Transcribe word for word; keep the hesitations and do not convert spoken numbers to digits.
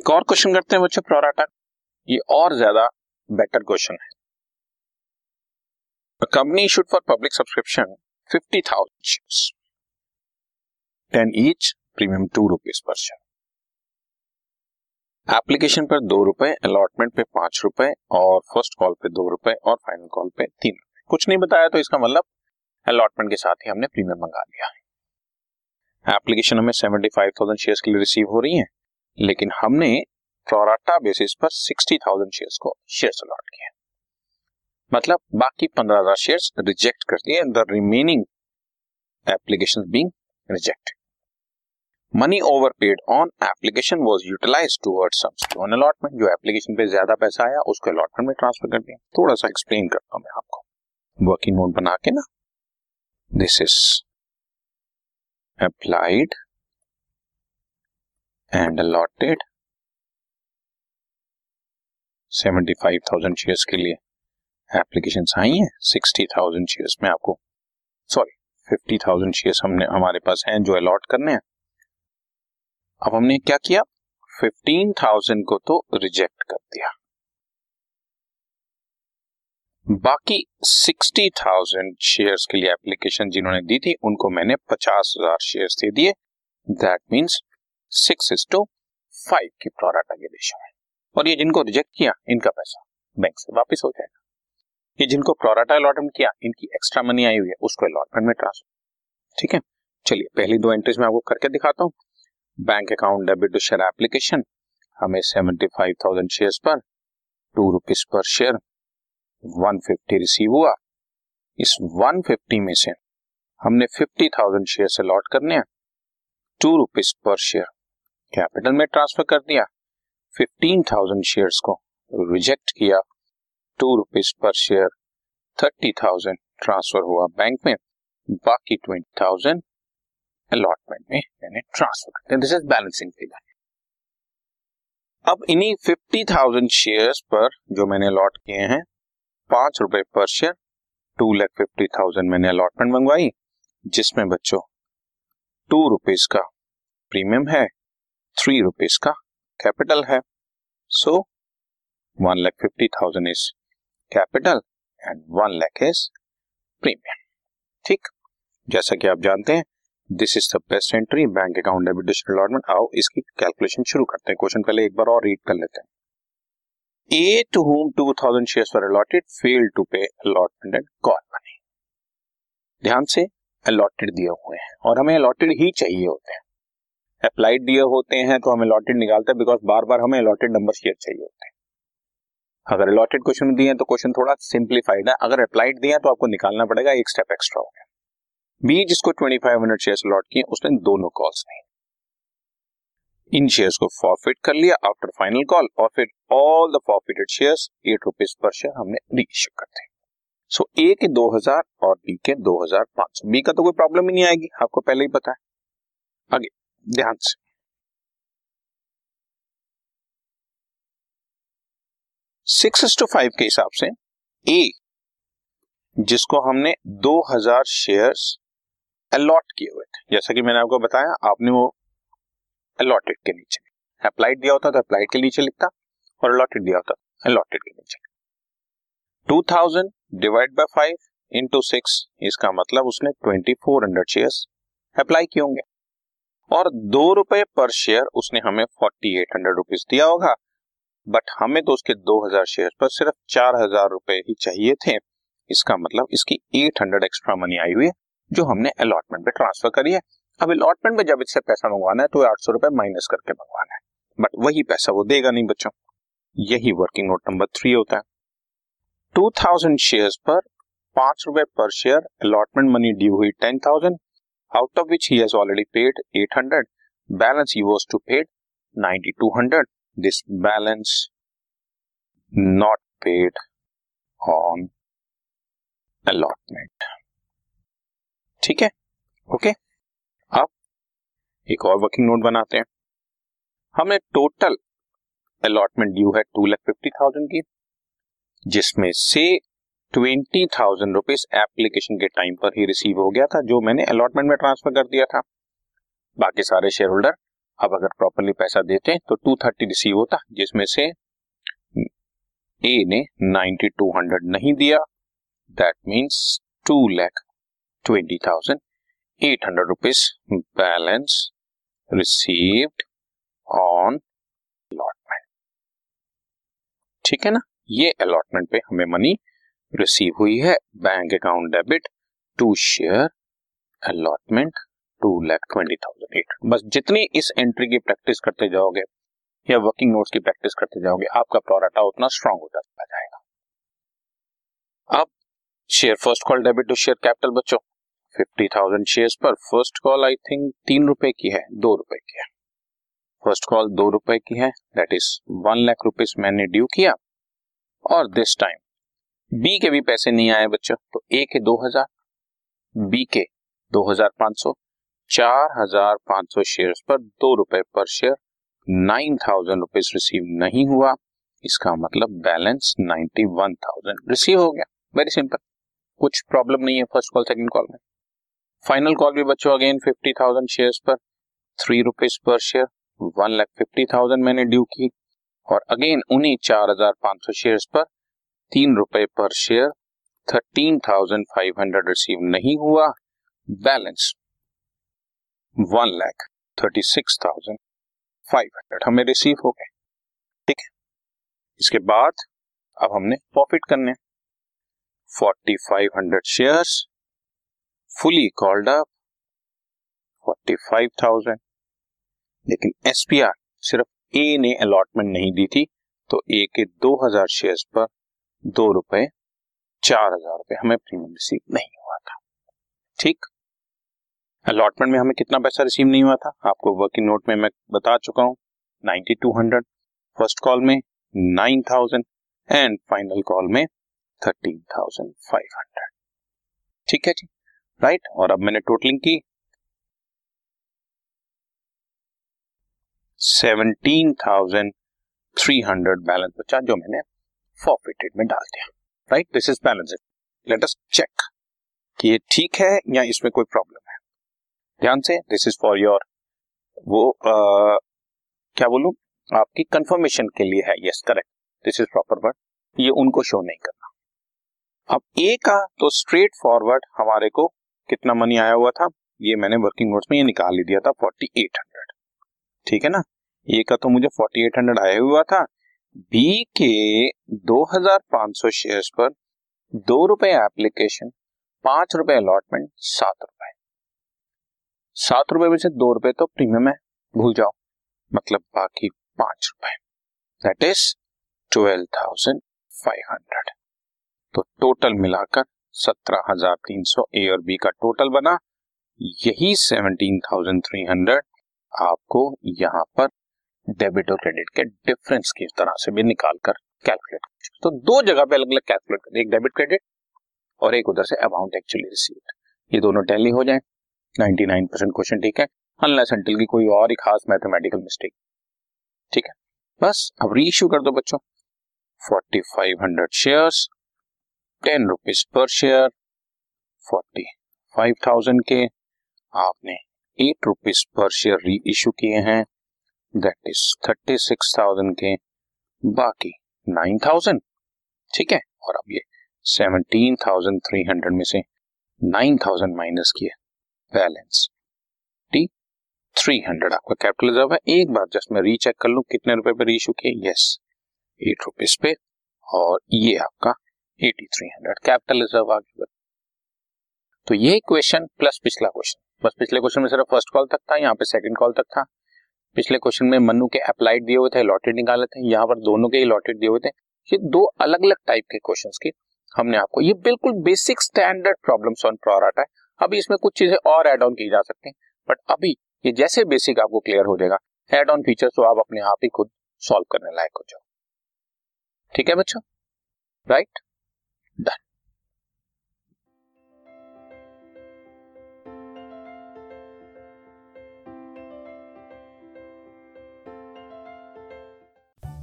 एक और क्वेश्चन करते हैं बच्चों प्रोराटा, ये और ज्यादा बेटर क्वेश्चन है। Company issued for public subscription fifty thousand shares, ten each, premium two rupees per share. Application पर दो रुपए, अलॉटमेंट पे पांच रुपए और फर्स्ट कॉल पे दो रुपए और फाइनल कॉल पे तीन रुपए। कुछ नहीं बताया तो इसका मतलब अलॉटमेंट के साथ ही हमने प्रीमियम मंगा लिया है। एप्लीकेशन हमें सेवेंटी फाइव थाउजेंड शेयर्स के लिए रिसीव हो रही है, लेकिन हमने प्रोराटा बेसिस पर साठ हज़ार शेयर्स को शेयर्स अलॉट किए, मतलब बाकी पंद्रह हज़ार शेयर्स रिजेक्ट कर दिए, the remaining applications being rejected. Money over paid on application was utilised towards sum on allotment, जो एप्लीकेशन पे ज्यादा पैसा आया उसको अलॉटमेंट में ट्रांसफर कर दिया। थोड़ा सा एक्सप्लेन करता हूं मैं आपको वर्किंग नोट बना के ना, this is applied and allotted पचहत्तर हज़ार शेयर्स के लिए एप्लीकेशंस आई हैं, साठ हज़ार शेयर्स में आपको सॉरी पचास हज़ार शेयर्स हमने हमारे पास हैं जो अलॉट करने हैं। अब हमने क्या किया, पंद्रह हज़ार को तो रिजेक्ट कर दिया, बाकी साठ हज़ार शेयर्स के लिए एप्लीकेशन जिन्होंने दी थी उनको मैंने पचास हज़ार शेयर्स दे दिए। That means six is to five की प्रोराटा ये रेशो है, और ये जिनको रिजेक्ट किया इनका पैसा बैंक से वापस हो जाएगा। ये जिनको प्रोराटा अलॉटमेंट किया इनकी एक्स्ट्रा मनी आई हुई है, उसको अलॉटमेंट में ट्रांसफर। ठीक है, चलिए पहली दो एंट्रीज में आपको करके दिखाता हूँ। Bank account debit to share application, हमें सेवेंटी फाइव थाउजेंड शेयर पर two rupees per share one fifty receive हुआ। इस वन फिफ्टी में से हमने फिफ्टी थाउजेंड शेयर अलॉट करने हैं, two rupees per share capital में ट्रांसफर कर दिया। पंद्रह हज़ार शेयर्स को रिजेक्ट किया, टू रुपीज पर शेयर तीस हज़ार ट्रांसफर हुआ बैंक में, बाकी बीस हज़ार अलॉटमेंट में यानी transfer. This is balancing figure. अब इन्हीं पचास हज़ार शेयर्स पर जो मैंने अलॉट किए हैं पांच रुपए पर share two lakh fifty thousand मैंने अलॉटमेंट मंगवाई, जिसमें बच्चों टू रुपीज का प्रीमियम है, थ्री रुपीज का कैपिटल है। So one lakh fifty thousand is capital and one lakh is premium. ठीक, जैसा कि आप जानते हैं this is the best entry, bank account debit allotment. आओ इसकी कैलकुलेशन शुरू करते हैं, क्वेश्चन पहले एक बार और रीड कर लेते हैं। A to whom two thousand shares were allotted, fail to pay allotment and call money. ध्यान से अलॉटेड दिए हुए हैं और हमें अलॉटेड ही चाहिए होते हैं, अप्लाइड दिए होते हैं तो हम अलॉटेड निकालते हैं बिकॉज बार बार हमें अलॉटेड नंबर शेयर चाहिए होते हैं। अगर अलॉटेड क्वेश्चन दिए तो क्वेश्चन थोड़ा सिंप्लीफाइड है, अगर अप्लाइड दिया तो आपको निकालना पड़ेगा, एक स्टेप एक्स्ट्रा हो गया। बी जिसको पच्चीस सौ शेयर्स अलॉट किए उसने दोनों कॉल्स नहीं, इन शेयर्स को फॉरफिट कर लिया आफ्टर फाइनल कॉल, और फिर all the forfeited shares eight rupees per share हमने रीइश्यू करते हैं। सो so, ए के दो हज़ार और बी के दो हज़ार पांच सौ। बी का तो कोई प्रॉब्लम ही नहीं आएगी, आपको पहले ही पता है। आगे ध्यान से, सिक्स टू फाइव के हिसाब से ए जिसको हमने दो हज़ार शेयर्स अलॉट किए हुए थे, जैसा कि मैंने आपको बताया आपने वो अलॉटेड के नीचे, अप्लाइड दिया होता तो अप्लाइड के नीचे लिखता और अलॉटेड दिया होता अलॉटेड के नीचे। Two thousand divide by five into six, इसका मतलब उसने चौबीस सौ शेयर्स अप्लाई किए होंगे, और दो रुपए पर शेयर उसने हमें अड़तालीस सौ रुपीस दिया होगा, बट हमें तो उसके दो हज़ार शेयर्स पर सिर्फ चार हज़ार रुपए ही चाहिए थे। इसका मतलब इसकी आठ सौ एक्स्ट्रा मनी आई हुई है जो हमने अलॉटमेंट पे ट्रांसफर करी है। अब अलॉटमेंट में जब इससे पैसा मंगवाना है तो आठ सौ रुपए माइनस करके मंगवाना है, बट वही पैसा वो देगा नहीं बच्चों, यही वर्किंग नोट नंबर थ्री होता है। दो हज़ार शेयर्स पर पांच रुपए पर शेयर अलॉटमेंट मनी ड्यू हुई दस हज़ार, out of which he has already paid आठ सौ, balance he was to paid बानवे सौ, this balance not paid on allotment. ठीक है, ओके। अब एक और वर्किंग नोट बनाते हैं। हमें टोटल अलॉटमेंट ड्यू है टू लाख फिफ्टी थाउजेंड की, जिसमें से ट्वेंटी थाउजेंड रुपीज एप्लीकेशन के टाइम पर ही रिसीव हो गया था जो मैंने अलॉटमेंट में ट्रांसफर कर दिया था। बाकी सारे शेयर होल्डर अब अगर प्रॉपरली पैसा देते तो दो सौ तीस रिसीव होता, जिसमें से ए ने बानवे सौ नहीं दिया, that means two lakh twenty thousand eight hundred rupees balance received on allotment. ठीक है ना, ये अलॉटमेंट पे हमें मनी रिसीव हुई है। Bank account debit to share allotment two lakh twenty thousand eight. बस जितनी इस एंट्री की प्रैक्टिस करते जाओगे या वर्किंग नोट्स की प्रैक्टिस करते जाओगे, आपका प्रोराटा उतना स्ट्रांग होता चला जाएगा। अब share first call debit to share capital बच्चों, फिफ्टी थाउजेंड शेयर पर फर्स्ट कॉल आई थिंक तीन रुपए की है, दो रुपए की है। फर्स्ट कॉल दो रुपए की है, that is one lakh rupees मैंने ड्यू किया। और दिस टाइम बी के भी पैसे नहीं आए बच्चों, तो ए के दो हजार, बी के दो हजार पांच सौ, चार हजार पांच सौ शेयर पर दो रुपए पर share nine thousand rupees receive नहीं हुआ। इसका मतलब balance ninety one thousand receive हो गया। वेरी सिंपल, कुछ प्रॉब्लम नहीं है फर्स्ट कॉल सेकंड कॉल में। फाइनल कॉल भी बच्चों अगेन फिफ्टी थाउजेंड शेयर पर three rupees per share one lakh fifty thousand मैंने ड्यू की, और अगेन उन्हीं चार हजार पांच सौ शेयर पर तीन रुपए पर share thirteen thousand five hundred receive नहीं हुआ। Balance one lakh thirty six thousand five hundred हमें रिसीव हो गए। ठीक है, इसके बाद अब हमने प्रॉफिट करने forty five hundred shares fully called up forty five thousand, लेकिन एसपीआर सिर्फ ए ने अलॉटमेंट नहीं दी थी, तो ए के दो हजार शेयर्स पर दो रुपए चार हजार रुपए हमें प्रीमियम रिसीव नहीं हुआ था। ठीक, अलॉटमेंट में हमें कितना पैसा रिसीव नहीं हुआ था आपको वर्किंग नोट में मैं बता चुका हूँ, ninety two hundred, first call में nine thousand and final call में थर्टीन थाउजेंड फाइव हंड्रेड। ठीक है जी, राइट। और अब मैंने टोटलिंग की seventeen thousand three hundred balance बचा जो मैंने फॉरफिटेड में डाल दिया। Right, this is balance. Let us check कि ये ठीक है या इसमें कोई प्रॉब्लम। ध्यान से, दिस इज फॉर योर वो आ, क्या बोलूं आपकी कंफर्मेशन के लिए है। Yes correct, this is proper word, ये उनको शो नहीं करना। अब ए का तो स्ट्रेट फॉरवर्ड हमारे को कितना मनी आया हुआ था ये मैंने वर्किंग नोट्स में ये निकाल ही दिया था फोर्टी एट हंड्रेड। ठीक है ना, ए का तो मुझे फोर्टी एट हंड्रेड आया हुआ था। बी के दो हजार पांच सौ शेयर्स पर दो रुपए एप्लीकेशन, पांच रुपए अलॉटमेंट, सात रुपए सात रुपए में से दो रुपए तो प्रीमियम है, भूल जाओ, मतलब बाकी पांच रुपए, that is twelve thousand five hundred. तो टोटल मिलाकर सत्रह हजार तीन सौ ए और बी का टोटल बना, यही सेवनटीन थाउजेंड थ्री हंड्रेड आपको यहाँ पर डेबिट और क्रेडिट के डिफरेंस की तरह से भी निकाल कर कैलकुलेट कर। तो दो जगह पे अलग अलग कैलकुलेट कर, एक डेबिट क्रेडिट और एक उधर से अमाउंट एक्चुअली रिसीव्ड, ये दोनों टैली हो जाए। निन्यानवे परसेंट क्वेश्चन ठीक है, अनलेस अंटिल की कोई और ही खास मैथमेटिकल मिस्टेक। ठीक है, बस अब रीइश्यू कर दो बच्चों। Forty five hundred shares, ten rupees per share, forty five thousand के आपने eight rupees per share reissue किए हैं, that is thirty six thousand के बाकी नाइन थाउजेंड। ठीक है, और अब ये सेवनटीन थाउजेंड थ्री हंड्रेड में से नाइन थाउजेंड माइनस किए, बैलेंस टी थ्री हंड्रेड आपका कैपिटल रिजर्व है। एक बार जस्ट मैं रीचेक कर लूं कितने रुपए पे रीइश्यू किए, यस एट रुपीज पे, और ये आपका eighty three hundred capital reserve आ गया। तो ये क्वेश्चन प्लस पिछला क्वेश्चन, बस पिछले क्वेश्चन में सिर्फ फर्स्ट कॉल तक था, यहाँ पे सेकंड कॉल तक था। पिछले क्वेश्चन में मनु के अप्लाइड दिए हुए थे, अलॉटेड निकाले थे, यहाँ पर दोनों के अलॉटेड दिए हुए थे। ये दो अलग अलग टाइप के क्वेश्चन के हमने आपको, ये बिल्कुल basic standard problems on pro rata है। अभी इसमें कुछ चीजें और ऐड ऑन की जा सकती हैं, बट अभी ये जैसे बेसिक आपको क्लियर हो जाएगा, ऐड ऑन फीचर्स तो आप अपने आप ही खुद सॉल्व करने लायक हो जाओ। ठीक है बच्चों, राइट, डन।